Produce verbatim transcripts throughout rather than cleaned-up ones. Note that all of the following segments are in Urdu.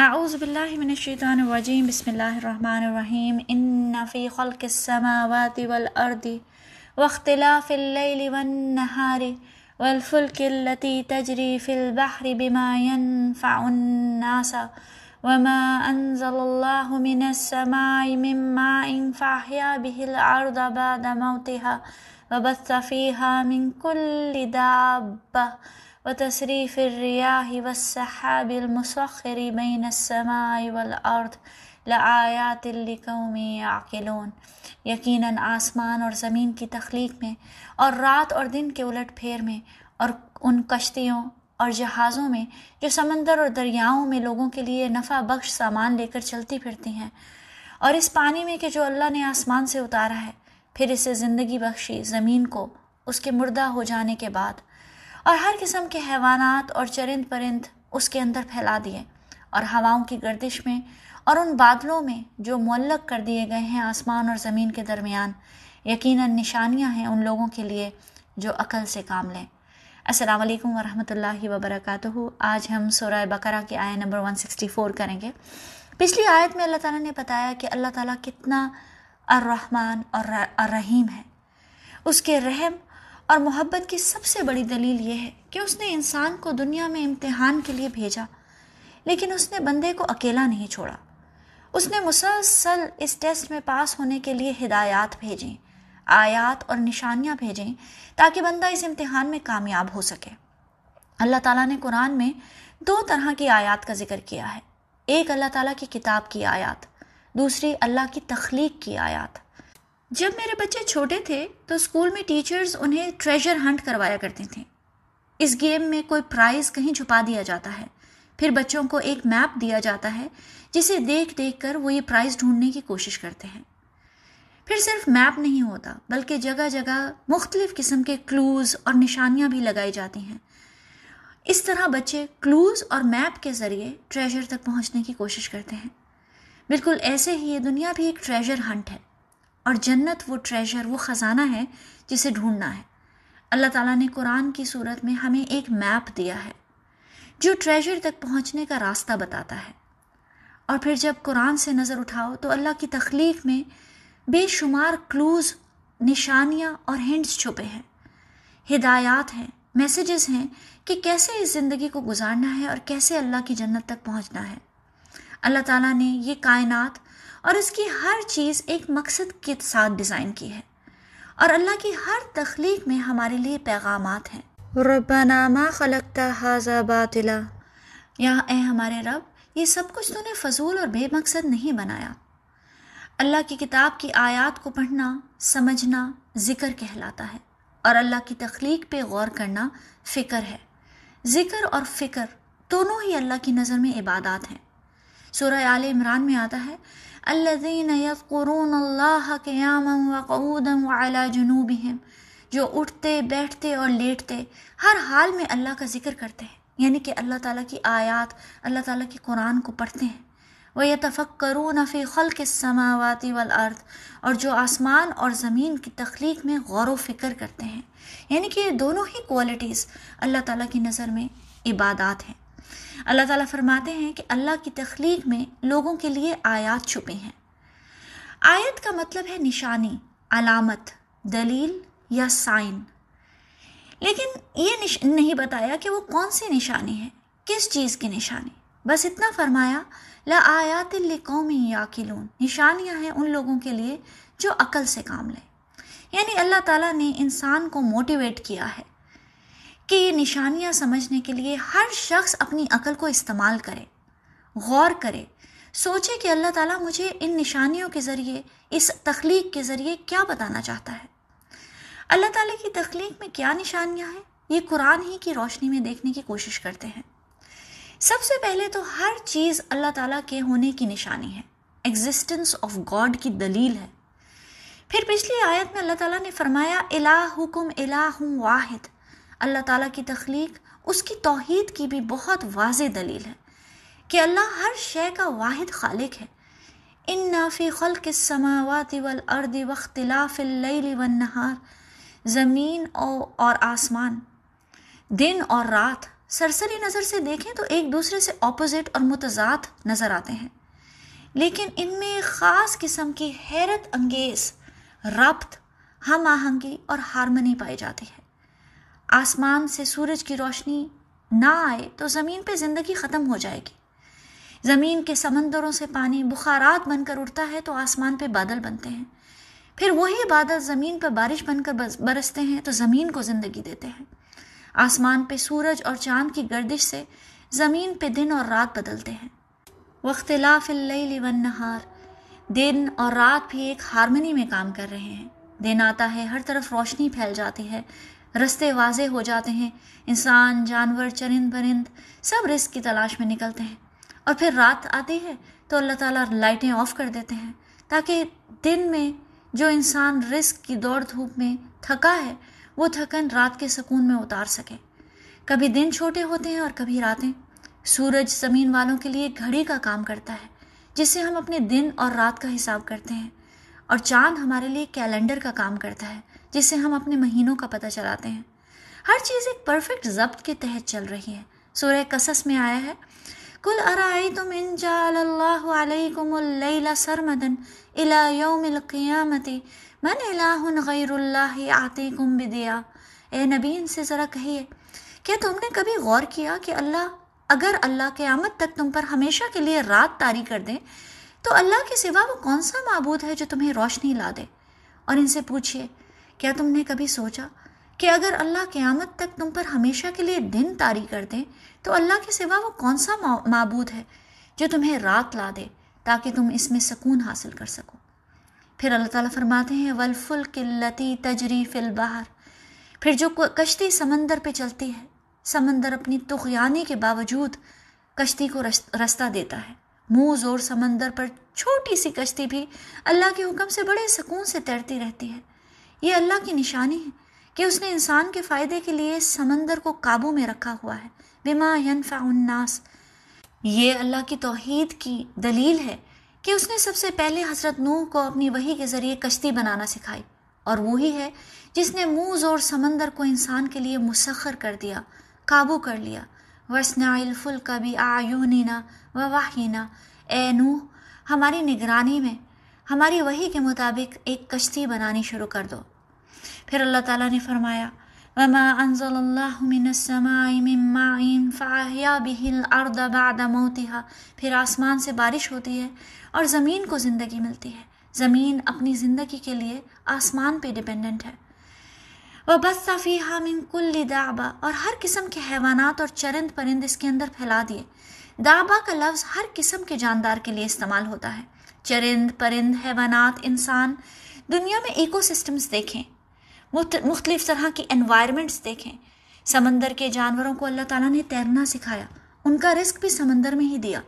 اعوذ باللہ من الشیطان الرجیم بسم اللہ الرحمن الرحیم ان فی خلق السماوات والارض واختلاف اللیل والنہار والفلک التي تجری فی البحر بما ينفع الناس وما انزل اللہ من السماء من ماء فاحیا به الارض بعد موتها وبث فیها من كل دابہ وتصریف الریاح والسحاب المسخر بین السماء والارض لآیات لقوم یعقلون. یقیناً آسمان اور زمین کی تخلیق میں اور رات اور دن کے الٹ پھیر میں اور ان کشتیوں اور جہازوں میں جو سمندر اور دریاؤں میں لوگوں کے لیے نفع بخش سامان لے کر چلتی پھرتی ہیں، اور اس پانی میں کہ جو اللہ نے آسمان سے اتارا ہے، پھر اسے زندگی بخشی زمین کو اس کے مردہ ہو جانے کے بعد، اور ہر قسم کے حیوانات اور چرند پرند اس کے اندر پھیلا دیے، اور ہواؤں کی گردش میں اور ان بادلوں میں جو معلق کر دیے گئے ہیں آسمان اور زمین کے درمیان، یقیناً نشانیاں ہیں ان لوگوں کے لیے جو عقل سے کام لیں. السلام علیکم ورحمۃ اللہ وبرکاتہ. آج ہم سورہ بقرہ کی آیہ نمبر ایک سو چونسٹھ کریں گے. پچھلی آیت میں اللہ تعالیٰ نے بتایا کہ اللہ تعالیٰ کتنا الرحمن اور الرحیم ہے. اس کے رحم اور محبت کی سب سے بڑی دلیل یہ ہے کہ اس نے انسان کو دنیا میں امتحان کے لیے بھیجا، لیکن اس نے بندے کو اکیلا نہیں چھوڑا. اس نے مسلسل اس ٹیسٹ میں پاس ہونے کے لیے ہدایات بھیجیں، آیات اور نشانیاں بھیجیں، تاکہ بندہ اس امتحان میں کامیاب ہو سکے. اللہ تعالیٰ نے قرآن میں دو طرح کی آیات کا ذکر کیا ہے. ایک اللہ تعالیٰ کی کتاب کی آیات، دوسری اللہ کی تخلیق کی آیات. جب میرے بچے چھوٹے تھے تو اسکول میں ٹیچرز انہیں ٹریجر ہنٹ کروایا کرتی تھیں. اس گیم میں کوئی پرائز کہیں چھپا دیا جاتا ہے، پھر بچوں کو ایک میپ دیا جاتا ہے جسے دیکھ دیکھ کر وہ یہ پرائز ڈھونڈنے کی کوشش کرتے ہیں. پھر صرف میپ نہیں ہوتا، بلکہ جگہ جگہ مختلف قسم کے کلوز اور نشانیاں بھی لگائی جاتی ہیں. اس طرح بچے کلوز اور میپ کے ذریعے ٹریجر تک پہنچنے کی کوشش کرتے ہیں. بالکل ایسے ہی یہ دنیا بھی ایک ٹریجر ہنٹ ہے، اور جنت وہ ٹریجر، وہ خزانہ ہے جسے ڈھونڈنا ہے. اللہ تعالیٰ نے قرآن کی صورت میں ہمیں ایک میپ دیا ہے جو ٹریجر تک پہنچنے کا راستہ بتاتا ہے. اور پھر جب قرآن سے نظر اٹھاؤ تو اللہ کی تخلیق میں بے شمار کلوز، نشانیاں اور ہنٹس چھپے ہیں، ہدایات ہیں، میسیجز ہیں کہ کیسے اس زندگی کو گزارنا ہے اور کیسے اللہ کی جنت تک پہنچنا ہے. اللہ تعالیٰ نے یہ کائنات اور اس کی ہر چیز ایک مقصد کے ساتھ ڈیزائن کی ہے، اور اللہ کی ہر تخلیق میں ہمارے لیے پیغامات ہیں. ربنا ما خلقت ھذا باطلا، یا اے ہمارے رب، یہ سب کچھ تو نے فضول اور بے مقصد نہیں بنایا. اللہ کی کتاب کی آیات کو پڑھنا، سمجھنا ذکر کہلاتا ہے، اور اللہ کی تخلیق پہ غور کرنا فکر ہے. ذکر اور فکر دونوں ہی اللہ کی نظر میں عبادات ہیں. سورہ آل عمران میں آتا ہے الذین یذکرون اللہ قیاما وقعودا وعلی جنوبہم، جو اٹھتے بیٹھتے اور لیٹتے ہر حال میں اللہ کا ذکر کرتے ہیں، یعنی کہ اللہ تعالیٰ کی آیات، اللہ تعالیٰ کی قرآن کو پڑھتے ہیں. ویتفکرون فی خلق السماوات والارض، اور جو آسمان اور زمین کی تخلیق میں غور و فکر کرتے ہیں، یعنی کہ یہ دونوں ہی کوالٹیز اللہ تعالیٰ کی نظر میں عبادات ہیں. اللہ تعالیٰ فرماتے ہیں کہ اللہ کی تخلیق میں لوگوں کے لیے آیات چھپی ہیں. آیت کا مطلب ہے نشانی، علامت، دلیل یا سائن. لیکن یہ نش... نہیں بتایا کہ وہ کون سی نشانی ہے، کس چیز کی نشانی. بس اتنا فرمایا لآیات لقوم یعقلون، نشانیاں ہیں ان لوگوں کے لیے جو عقل سے کام لیں. یعنی اللہ تعالیٰ نے انسان کو موٹیویٹ کیا ہے کہ یہ نشانیاں سمجھنے کے لیے ہر شخص اپنی عقل کو استعمال کرے، غور کرے، سوچے کہ اللہ تعالیٰ مجھے ان نشانیوں کے ذریعے، اس تخلیق کے ذریعے کیا بتانا چاہتا ہے. اللہ تعالیٰ کی تخلیق میں کیا نشانیاں ہیں، یہ قرآن ہی کی روشنی میں دیکھنے کی کوشش کرتے ہیں. سب سے پہلے تو ہر چیز اللہ تعالیٰ کے ہونے کی نشانی ہے، ایگزسٹنس آف گاڈ کی دلیل ہے. پھر پچھلی آیت میں اللہ تعالیٰ نے فرمایا الہکم الہ واحد، اللہ تعالیٰ کی تخلیق، اس کی توحید کی بھی بہت واضح دلیل ہے کہ اللہ ہر شے کا واحد خالق ہے. اِنَّا فِي خَلْقِ السَّمَاوَاتِ وَالْأَرْضِ وَاخْتِلَافِ اللَّيْلِ وَالنَّهَارِ، زمین اور آسمان، دن اور رات، سرسری نظر سے دیکھیں تو ایک دوسرے سے اپوزٹ اور متضاد نظر آتے ہیں، لیکن ان میں خاص قسم کی حیرت انگیز ربط، ہم آہنگی اور ہارمنی پائی جاتی ہے۔ آسمان سے سورج کی روشنی نہ آئے تو زمین پہ زندگی ختم ہو جائے گی، زمین کے سمندروں سے پانی بخارات بن کر اٹھتا ہے تو آسمان پہ بادل بنتے ہیں، پھر وہی بادل زمین پہ بارش بن کر برستے ہیں تو زمین کو زندگی دیتے ہیں۔ آسمان پہ سورج اور چاند کی گردش سے زمین پہ دن اور رات بدلتے ہیں۔ واختلاف اللیل والنہار، دن اور رات بھی ایک ہارمنی میں کام کر رہے ہیں۔ دن آتا ہے، ہر طرف روشنی پھیل جاتی ہے، رستے واضح ہو جاتے ہیں، انسان، جانور، چرند پرند سب رزق کی تلاش میں نکلتے ہیں، اور پھر رات آتی ہے تو اللہ تعالیٰ لائٹیں آف کر دیتے ہیں تاکہ دن میں جو انسان رزق کی دوڑ دھوپ میں تھکا ہے وہ تھکن رات کے سکون میں اتار سکے۔ کبھی دن چھوٹے ہوتے ہیں اور کبھی راتیں۔ سورج زمین والوں کے لیے گھڑی کا کام کرتا ہے جس سے ہم اپنے دن اور رات کا حساب کرتے ہیں، اور چاند ہمارے لیے کیلنڈر کا کام کرتا ہے جس سے ہم اپنے مہینوں کا پتہ چلاتے ہیں۔ ہر چیز ایک پرفیکٹ ضبط کے تحت چل رہی ہے۔ سورہ قصص میں آیا ہے، قُلْ أَرَأَيْتُمْ إِنْ جَعَلَ اللَّهُ عَلَيْكُمُ اللَّيْلَ سَرْمَدًا إِلَى يَوْمِ الْقِيَامَةِ مَنْ إِلَٰهٌ غَيْرُ اللَّهِ يَعْتِيكُم بِضِيَاءٍ۔ اے نبی، ان سے ذرا کہیے، کیا تم نے کبھی غور کیا کہ اللہ اگر اللہ قیامت تک تم پر ہمیشہ کے لیے رات طاری کر دیں تو اللہ کے سوا وہ کون سا معبود ہے جو تمہیں روشنی لا دے؟ اور ان سے پوچھئے، کیا تم نے کبھی سوچا کہ اگر اللہ قیامت تک تم پر ہمیشہ کے لیے دن طاری کر دیں تو اللہ کے سوا وہ کون سا معبود ہے جو تمہیں رات لا دے تاکہ تم اس میں سکون حاصل کر سکو؟ پھر اللہ تعالیٰ فرماتے ہیں، وَالْفُلْكِ الَّتِي تَجْرِي فِي الْبَحْرِ، پھر جو کشتی سمندر پہ چلتی ہے، سمندر اپنی طغیانی کے باوجود کشتی کو رستہ دیتا ہے۔ منہ زور سمندر پر چھوٹی سی کشتی بھی اللہ کے حکم سے بڑے سکون سے تیرتی رہتی ہے۔ یہ اللہ کی نشانی ہے کہ اس نے انسان کے فائدے کے لیے سمندر کو قابو میں رکھا ہوا ہے، بما ينفع الناس۔ یہ اللہ کی توحید کی دلیل ہے کہ اس نے سب سے پہلے حضرت نوح کو اپنی وحی کے ذریعے کشتی بنانا سکھائی، اور وہی ہے جس نے منہ زور سمندر کو انسان کے لیے مسخر کر دیا، قابو کر لیا۔ وَاصْنَعِ الْفُلْكَ بِأَعْيُنِنَا وَوَحْيِنَا، اے نوح، ہماری نگرانی میں، ہماری وحی کے مطابق ایک کشتی بنانی شروع کر دو۔ پھر اللہ تعالیٰ نے فرمایا، وما انزل اللہ من السماء من ماء فاحیا به الارض بعد موتها، پھر آسمان سے بارش ہوتی ہے اور زمین کو زندگی ملتی ہے۔ زمین اپنی زندگی کے لیے آسمان پہ ڈیپینڈنٹ ہے۔ وبث فیہا من کل دابہ، اور ہر قسم کے حیوانات اور چرند پرند اس کے اندر پھیلا دیے۔ دابہ کا لفظ ہر قسم کے جاندار کے لیے استعمال ہوتا ہے، چرند پرند، حیوانات، انسان۔ دنیا میں ایکو سسٹمز دیکھیں، مختلف طرح کی انوائرمنٹس دیکھیں۔ سمندر کے جانوروں کو اللہ تعالیٰ نے تیرنا سکھایا، ان کا رزق بھی سمندر میں ہی دیا۔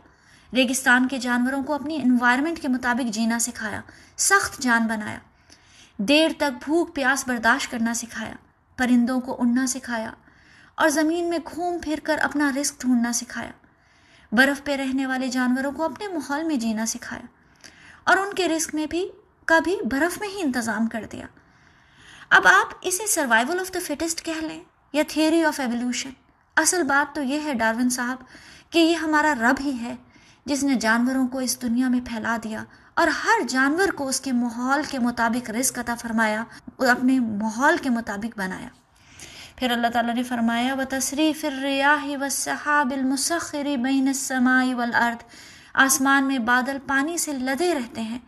ریگستان کے جانوروں کو اپنی انوائرمنٹ کے مطابق جینا سکھایا، سخت جان بنایا، دیر تک بھوک پیاس برداشت کرنا سکھایا۔ پرندوں کو اڑنا سکھایا اور زمین میں گھوم پھر کر اپنا رزق ڈھونڈنا سکھایا۔ برف پہ رہنے والے جانوروں کو اپنے ماحول میں جینا سکھایا اور ان کے رزق میں بھی کا بھی برف میں ہی انتظام کر دیا۔ اب آپ اسے سروائیول آف دا فٹسٹ کہہ لیں یا تھیوری آف ایولیوشن، اصل بات تو یہ ہے ڈارون صاحب کہ یہ ہمارا رب ہی ہے جس نے جانوروں کو اس دنیا میں پھیلا دیا اور ہر جانور کو اس کے ماحول کے مطابق رزق عطا فرمایا اور اپنے ماحول کے مطابق بنایا۔ پھر اللہ تعالیٰ نے فرمایا، وَتَصْرِيفِ الرِّيَاحِ وَالسَّحَابِ الْمُسَخِّرِ بَيْنَ السَّمَاءِ وَالْأَرْضِ، آسمان میں بادل پانی سے لدے رہتے ہیں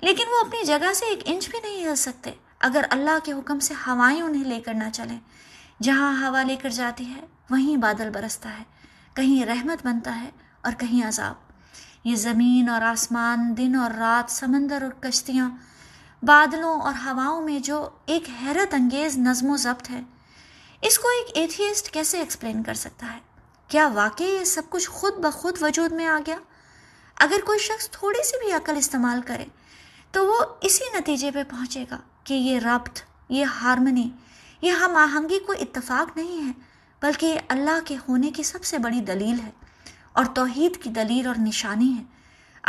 لیکن وہ اپنی جگہ سے ایک انچ بھی نہیں ہل سکتے اگر اللہ کے حکم سے ہوائیں انہیں لے کر نہ چلیں۔ جہاں ہوا لے کر جاتی ہے وہیں بادل برستا ہے، کہیں رحمت بنتا ہے اور کہیں عذاب۔ یہ زمین اور آسمان، دن اور رات، سمندر اور کشتیاں، بادلوں اور ہواؤں میں جو ایک حیرت انگیز نظم و ضبط ہے، اس کو ایک ایتھیسٹ کیسے ایکسپلین کر سکتا ہے؟ کیا واقعی یہ سب کچھ خود بخود وجود میں آ گیا؟ اگر کوئی شخص تھوڑی سی بھی عقل استعمال کرے تو وہ اسی نتیجے پہ پہنچے گا کہ یہ ربط، یہ ہارمنی، یہ ہم آہنگی کوئی اتفاق نہیں ہے بلکہ یہ اللہ کے ہونے کی سب سے بڑی دلیل ہے اور توحید کی دلیل اور نشانی ہے۔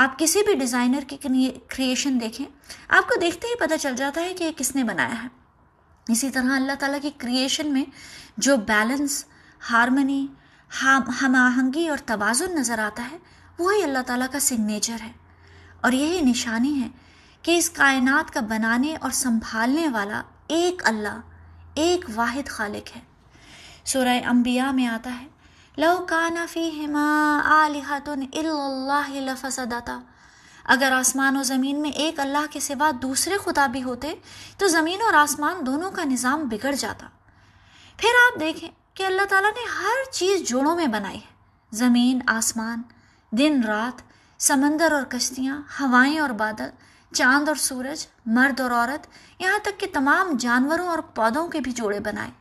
آپ کسی بھی ڈیزائنر کی کریشن دیکھیں، آپ کو دیکھتے ہی پتہ چل جاتا ہے کہ یہ کس نے بنایا ہے۔ اسی طرح اللہ تعالیٰ کی کریشن میں جو بیلنس، ہارمنی، ہم آہنگی اور توازن نظر آتا ہے، وہی اللہ تعالیٰ کا سگنیچر ہے، اور یہی نشانی ہے کہ اس کائنات کا بنانے اور سنبھالنے والا ایک اللہ، ایک واحد خالق ہے۔ سورہ انبیاء میں آتا ہے، لو کان فیہما آلہۃ الا اللہ لفسدتا، اگر آسمان و زمین میں ایک اللہ کے سوا دوسرے خدا بھی ہوتے تو زمین اور آسمان دونوں کا نظام بگڑ جاتا۔ پھر آپ دیکھیں کہ اللہ تعالیٰ نے ہر چیز جوڑوں میں بنائی ہے، زمین، آسمان، دن، رات، سمندر اور کشتیاں، ہوائیں اور بادل، چاند اور سورج، مرد اور عورت، یہاں تک کہ تمام جانوروں اور پودوں کے بھی جوڑے بنائے۔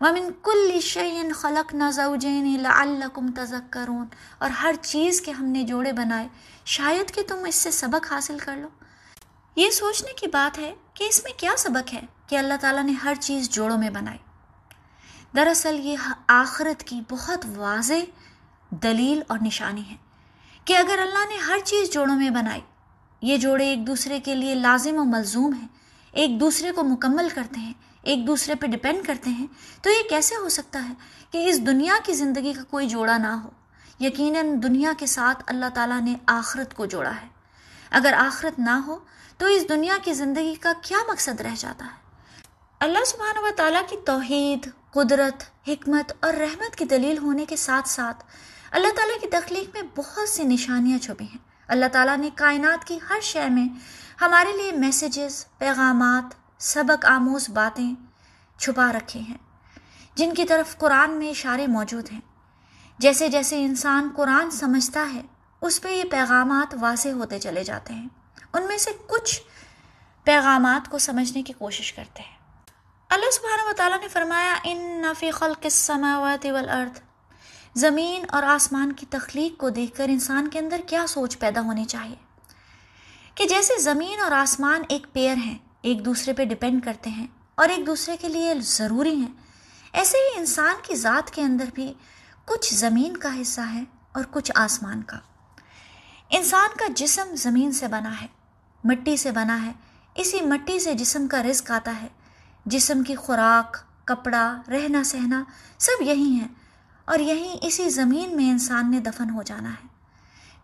وَمِن كُلِّ شَيْءٍ خَلَقْنَا زَوْجَيْنِ لَعَلَّكُمْ تَذَكَّرُونَ، اور ہر چیز کے ہم نے جوڑے بنائے، شاید کہ تم اس سے سبق حاصل کر لو۔ یہ سوچنے کی بات ہے کہ اس میں کیا سبق ہے کہ اللہ تعالیٰ نے ہر چیز جوڑوں میں بنائی۔ دراصل یہ آخرت کی بہت واضح دلیل اور نشانی ہے کہ اگر اللہ نے ہر چیز جوڑوں میں بنائی، یہ جوڑے ایک دوسرے کے لیے لازم و ملزوم ہیں، ایک دوسرے کو مکمل کرتے ہیں، ایک دوسرے پہ ڈیپینڈ کرتے ہیں، تو یہ کیسے ہو سکتا ہے کہ اس دنیا کی زندگی کا کوئی جوڑا نہ ہو؟ یقیناً دنیا کے ساتھ اللہ تعالیٰ نے آخرت کو جوڑا ہے۔ اگر آخرت نہ ہو تو اس دنیا کی زندگی کا کیا مقصد رہ جاتا ہے؟ اللہ سبحانہ و تعالیٰ کی توحید، قدرت، حکمت اور رحمت کی دلیل ہونے کے ساتھ ساتھ اللہ تعالیٰ کی تخلیق میں بہت سی نشانیاں چھپی ہیں۔ اللہ تعالیٰ نے کائنات کی ہر شے میں ہمارے لیے میسیجز، پیغامات، سبق آموز باتیں چھپا رکھے ہیں، جن کی طرف قرآن میں اشارے موجود ہیں۔ جیسے جیسے انسان قرآن سمجھتا ہے، اس پہ یہ پیغامات واضح ہوتے چلے جاتے ہیں۔ ان میں سے کچھ پیغامات کو سمجھنے کی کوشش کرتے ہیں۔ اللہ سبحانہ و تعالیٰ نے فرمایا، ان فی خلق السماوات والارض، زمین اور آسمان کی تخلیق کو دیکھ کر انسان کے اندر کیا سوچ پیدا ہونی چاہیے کہ جیسے زمین اور آسمان ایک پیر ہیں، ایک دوسرے پہ ڈیپینڈ کرتے ہیں اور ایک دوسرے کے لیے ضروری ہیں، ایسے ہی انسان کی ذات کے اندر بھی کچھ زمین کا حصہ ہے اور کچھ آسمان کا۔ انسان کا جسم زمین سے بنا ہے، مٹی سے بنا ہے، اسی مٹی سے جسم کا رزق آتا ہے، جسم کی خوراک، کپڑا، رہنا سہنا سب یہی ہیں، اور یہیں اسی زمین میں انسان نے دفن ہو جانا ہے۔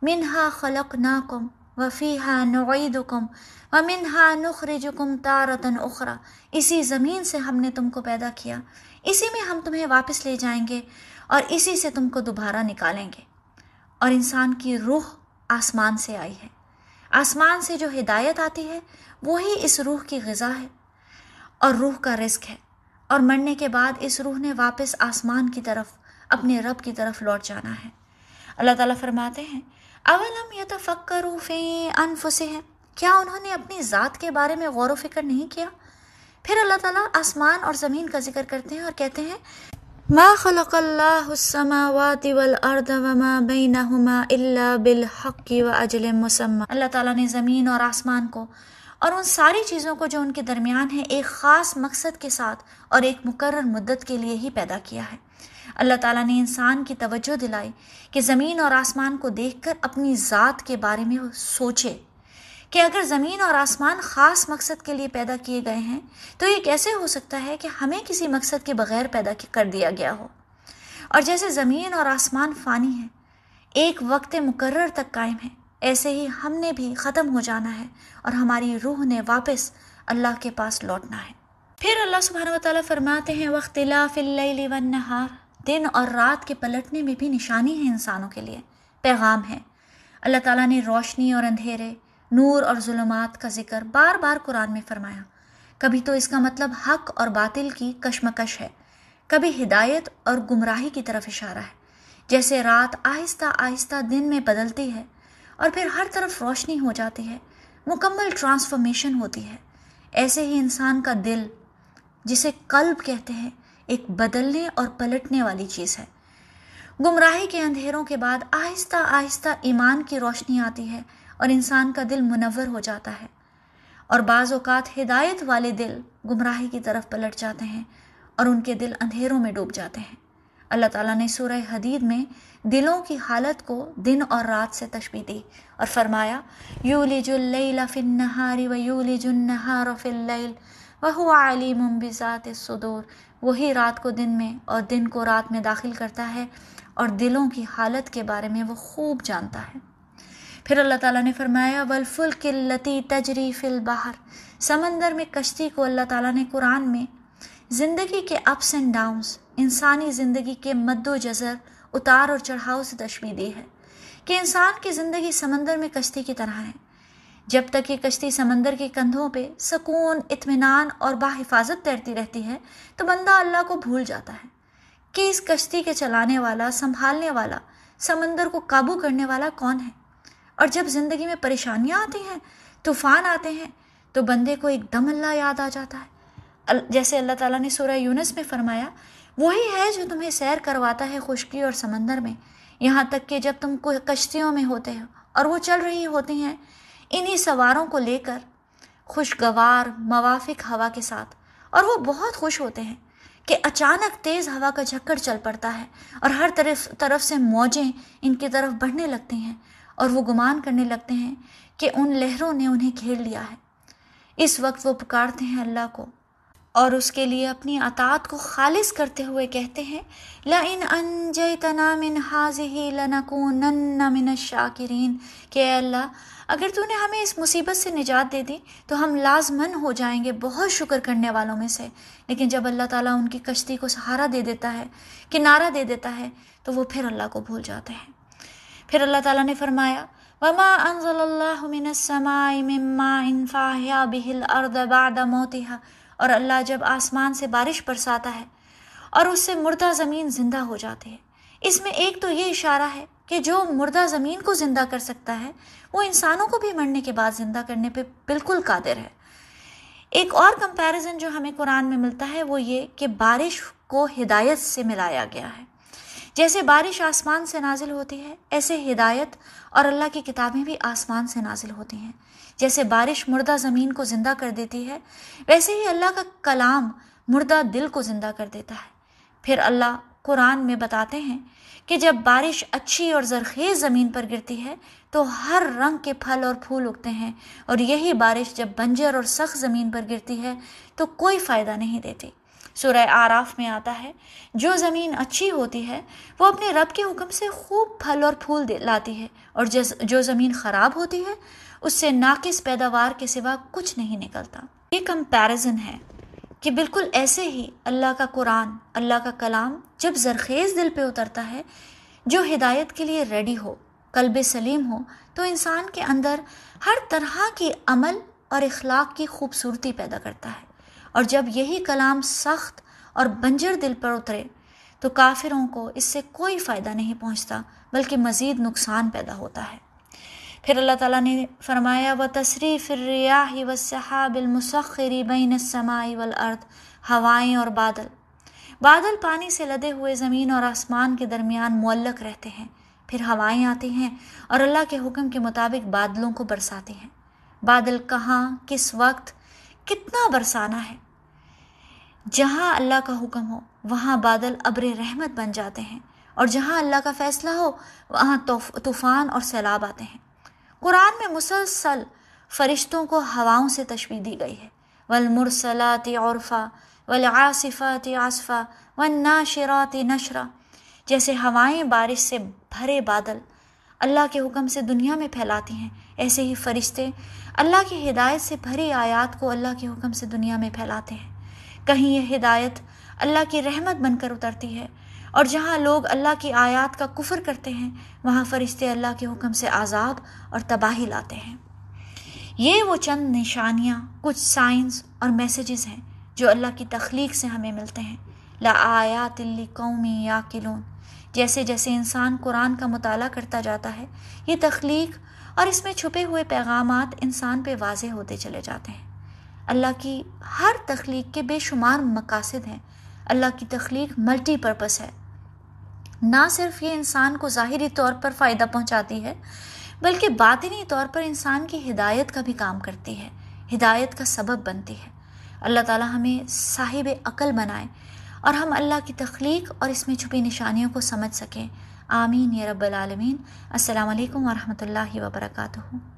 منہا خلقناکم وفیہا نعیدکم ومنہا نخرجکم تارتاً اخری، اسی زمین سے ہم نے تم کو پیدا کیا، اسی میں ہم تمہیں واپس لے جائیں گے اور اسی سے تم کو دوبارہ نکالیں گے۔ اور انسان کی روح آسمان سے آئی ہے، آسمان سے جو ہدایت آتی ہے وہی اس روح کی غذا ہے اور روح کا رزق ہے، اور مرنے کے بعد اس روح نے واپس آسمان کی طرف، اپنے رب کی طرف لوٹ جانا ہے۔ اللہ تعالیٰ فرماتے ہیں، اولم یتفکروا فی انفسہم، کیا انہوں نے اپنی ذات کے بارے میں غور و فکر نہیں کیا؟ پھر اللہ تعالیٰ آسمان اور زمین کا ذکر کرتے ہیں اور کہتے ہیں، ما خلق اللہ السماوات والارض وما بینہما الا بالحق واجل مسمی، اللہ تعالیٰ نے زمین اور آسمان کو اور ان ساری چیزوں کو جو ان کے درمیان ہیں ایک خاص مقصد کے ساتھ اور ایک مقرر مدت کے لیے ہی پیدا کیا ہے۔ اللہ تعالیٰ نے انسان کی توجہ دلائی کہ زمین اور آسمان کو دیکھ کر اپنی ذات کے بارے میں سوچے کہ اگر زمین اور آسمان خاص مقصد کے لیے پیدا کیے گئے ہیں تو یہ کیسے ہو سکتا ہے کہ ہمیں کسی مقصد کے بغیر پیدا کر دیا گیا ہو؟ اور جیسے زمین اور آسمان فانی ہیں، ایک وقت مقرر تک قائم ہیں، ایسے ہی ہم نے بھی ختم ہو جانا ہے اور ہماری روح نے واپس اللہ کے پاس لوٹنا ہے۔ پھر اللہ سبحانہ و تعالیٰ فرماتے ہیں، واختلاف اللیل والنہار، دن اور رات کے پلٹنے میں بھی نشانی ہے، انسانوں کے لیے پیغام ہے۔ اللہ تعالیٰ نے روشنی اور اندھیرے، نور اور ظلمات کا ذکر بار بار قرآن میں فرمایا۔ کبھی تو اس کا مطلب حق اور باطل کی کشمکش ہے، کبھی ہدایت اور گمراہی کی طرف اشارہ ہے۔ جیسے رات آہستہ آہستہ دن میں بدلتی ہے اور پھر ہر طرف روشنی ہو جاتی ہے، مکمل ٹرانسفارمیشن ہوتی ہے، ایسے ہی انسان کا دل، جسے قلب کہتے ہیں، ایک بدلنے اور پلٹنے والی چیز ہے۔ گمراہی کے اندھیروں کے بعد آہستہ آہستہ ایمان کی روشنی آتی ہے اور انسان کا دل منور ہو جاتا ہے، اور بعض اوقات ہدایت والے دل گمراہی کی طرف پلٹ جاتے ہیں اور ان کے دل اندھیروں میں ڈوب جاتے ہیں۔ اللہ تعالیٰ نے سورہ حدید میں دلوں کی حالت کو دن اور رات سے تشبیہ دی اور فرمایا، یولج اللیل فی النہار ویولج النہار فی اللیل وَهُوَ عَلِیمٌ بِذَاتِ الصُّدُورِ، وہی رات کو دن میں اور دن کو رات میں داخل کرتا ہے اور دلوں کی حالت کے بارے میں وہ خوب جانتا ہے۔ پھر اللہ تعالیٰ نے فرمایا والفلک التی تجری فی البحر، سمندر میں کشتی کو اللہ تعالیٰ نے قرآن میں زندگی کے اپس اینڈ ڈاؤنز، انسانی زندگی کے مد و جزر، اتار اور چڑھاؤ سے تشبیہ دی ہے کہ انسان کی زندگی سمندر میں کشتی کی طرح ہے۔ جب تک یہ کشتی سمندر کے کندھوں پہ سکون، اطمینان اور باحفاظت تیرتی رہتی ہے تو بندہ اللہ کو بھول جاتا ہے کہ اس کشتی کے چلانے والا، سنبھالنے والا، سمندر کو قابو کرنے والا کون ہے۔ اور جب زندگی میں پریشانیاں آتی ہیں، طوفان آتے ہیں، تو بندے کو ایک دم اللہ یاد آ جاتا ہے، جیسے اللہ تعالیٰ نے سورہ یونس میں فرمایا وہی ہے جو تمہیں سیر کرواتا ہے خشکی اور سمندر میں، یہاں تک کہ جب تم کوئی کشتیوں میں ہوتے ہو اور وہ چل رہی ہوتی ہیں انہی سواروں کو لے کر خوشگوار موافق ہوا کے ساتھ، اور وہ بہت خوش ہوتے ہیں کہ اچانک تیز ہوا کا جھکڑ چل پڑتا ہے اور ہر طرف طرف سے موجیں ان کی طرف بڑھنے لگتی ہیں اور وہ گمان کرنے لگتے ہیں کہ ان لہروں نے انہیں گھیر لیا ہے۔ اس وقت وہ پکارتے ہیں اللہ کو اور اس کے لیے اپنی اطاعت کو خالص کرتے ہوئے کہتے ہیں لَئِنْ أَنْجَيْتَنَا مِنْ هَٰذِهِ لَنَكُونَنَّ مِنَ الشَّاكِرِينَ، کہ اے اللہ اگر تو نے ہمیں اس مصیبت سے نجات دے دی تو ہم لازماً ہو جائیں گے بہت شکر کرنے والوں میں سے۔ لیکن جب اللہ تعالیٰ ان کی کشتی کو سہارا دے دیتا ہے، کنارہ دے دیتا ہے، تو وہ پھر اللہ کو بھول جاتے ہیں۔ پھر اللہ تعالیٰ نے فرمایا وَمَا أَنزَلَ اللَّهُ مِنَ السَّمَاءِ مِن مَّاءٍ فَأَحْيَا بِهِ الْأَرْضَ بَعْدَ مَوْتِهَا، اور اللہ جب آسمان سے بارش برساتا ہے اور اس سے مردہ زمین زندہ ہو جاتی ہے۔ اس میں ایک تو یہ اشارہ ہے کہ جو مردہ زمین کو زندہ کر سکتا ہے وہ انسانوں کو بھی مرنے کے بعد زندہ کرنے پہ بالکل قادر ہے۔ ایک اور کمپیریزن جو ہمیں قرآن میں ملتا ہے وہ یہ کہ بارش کو ہدایت سے ملایا گیا ہے، جیسے بارش آسمان سے نازل ہوتی ہے ایسے ہدایت اور اللہ کی کتابیں بھی آسمان سے نازل ہوتی ہیں۔ جیسے بارش مردہ زمین کو زندہ کر دیتی ہے ویسے ہی اللہ کا کلام مردہ دل کو زندہ کر دیتا ہے۔ پھر اللہ قرآن میں بتاتے ہیں کہ جب بارش اچھی اور زرخیز زمین پر گرتی ہے تو ہر رنگ کے پھل اور پھول اگتے ہیں، اور یہی بارش جب بنجر اور سخت زمین پر گرتی ہے تو کوئی فائدہ نہیں دیتی۔ سورہ آراف میں آتا ہے جو زمین اچھی ہوتی ہے وہ اپنے رب کے حکم سے خوب پھل اور پھول لاتی ہے، اور جو زمین خراب ہوتی ہے اس سے ناقص پیداوار کے سوا کچھ نہیں نکلتا۔ یہ کمپیریزن ہے کہ بالکل ایسے ہی اللہ کا قرآن، اللہ کا کلام جب زرخیز دل پہ اترتا ہے جو ہدایت کے لیے ریڈی ہو، قلب سلیم ہو، تو انسان کے اندر ہر طرح کی عمل اور اخلاق کی خوبصورتی پیدا کرتا ہے۔ اور جب یہی کلام سخت اور بنجر دل پر اترے تو کافروں کو اس سے کوئی فائدہ نہیں پہنچتا بلکہ مزید نقصان پیدا ہوتا ہے۔ پھر اللہ تعالیٰ نے فرمایا وَتَصْرِيفِ الرِّيَاحِ وَالسَّحَابِ الْمُسَخِّرِ بَيْنَ السَّمَاءِ وَالْأَرْضِ، ہوائیں اور بادل، بادل پانی سے لدے ہوئے زمین اور آسمان کے درمیان معلق رہتے ہیں، پھر ہوائیں آتی ہیں اور اللہ کے حکم کے مطابق بادلوں کو برساتی ہیں۔ بادل کہاں، کس وقت، کتنا برسانا ہے، جہاں اللہ کا حکم ہو وہاں بادل ابر رحمت بن جاتے ہیں، اور جہاں اللہ کا فیصلہ ہو وہاں طوفان اور سیلاب آتے ہیں۔ قرآن میں مسلسل فرشتوں کو ہواؤں سے تشبیہ دی گئی ہے، والمرسلات عرفا والعاصفات عصفا والناشرات نشرا، جیسے ہوائیں بارش سے بھرے بادل اللہ کے حکم سے دنیا میں پھیلاتی ہیں ایسے ہی فرشتے اللہ کی ہدایت سے بھری آیات کو اللہ کے حکم سے دنیا میں پھیلاتے ہیں۔ کہیں یہ ہدایت اللہ کی رحمت بن کر اترتی ہے، اور جہاں لوگ اللہ کی آیات کا کفر کرتے ہیں وہاں فرشتے اللہ کے حکم سے عذاب اور تباہی لاتے ہیں۔ یہ وہ چند نشانیاں، کچھ سائنس اور میسیجز ہیں جو اللہ کی تخلیق سے ہمیں ملتے ہیں۔ لآیات لقوم یعقلون، جیسے جیسے انسان قرآن کا مطالعہ کرتا جاتا ہے یہ تخلیق اور اس میں چھپے ہوئے پیغامات انسان پہ واضح ہوتے چلے جاتے ہیں۔ اللہ کی ہر تخلیق کے بے شمار مقاصد ہیں، اللہ کی تخلیق ملٹی پرپس ہے، نہ صرف یہ انسان کو ظاہری طور پر فائدہ پہنچاتی ہے بلکہ باطنی طور پر انسان کی ہدایت کا بھی کام کرتی ہے، ہدایت کا سبب بنتی ہے۔ اللہ تعالی ہمیں صاحب عقل بنائے اور ہم اللہ کی تخلیق اور اس میں چھپی نشانیوں کو سمجھ سکیں۔ آمین یا رب العالمین۔ السلام علیکم ورحمۃ اللہ وبرکاتہ۔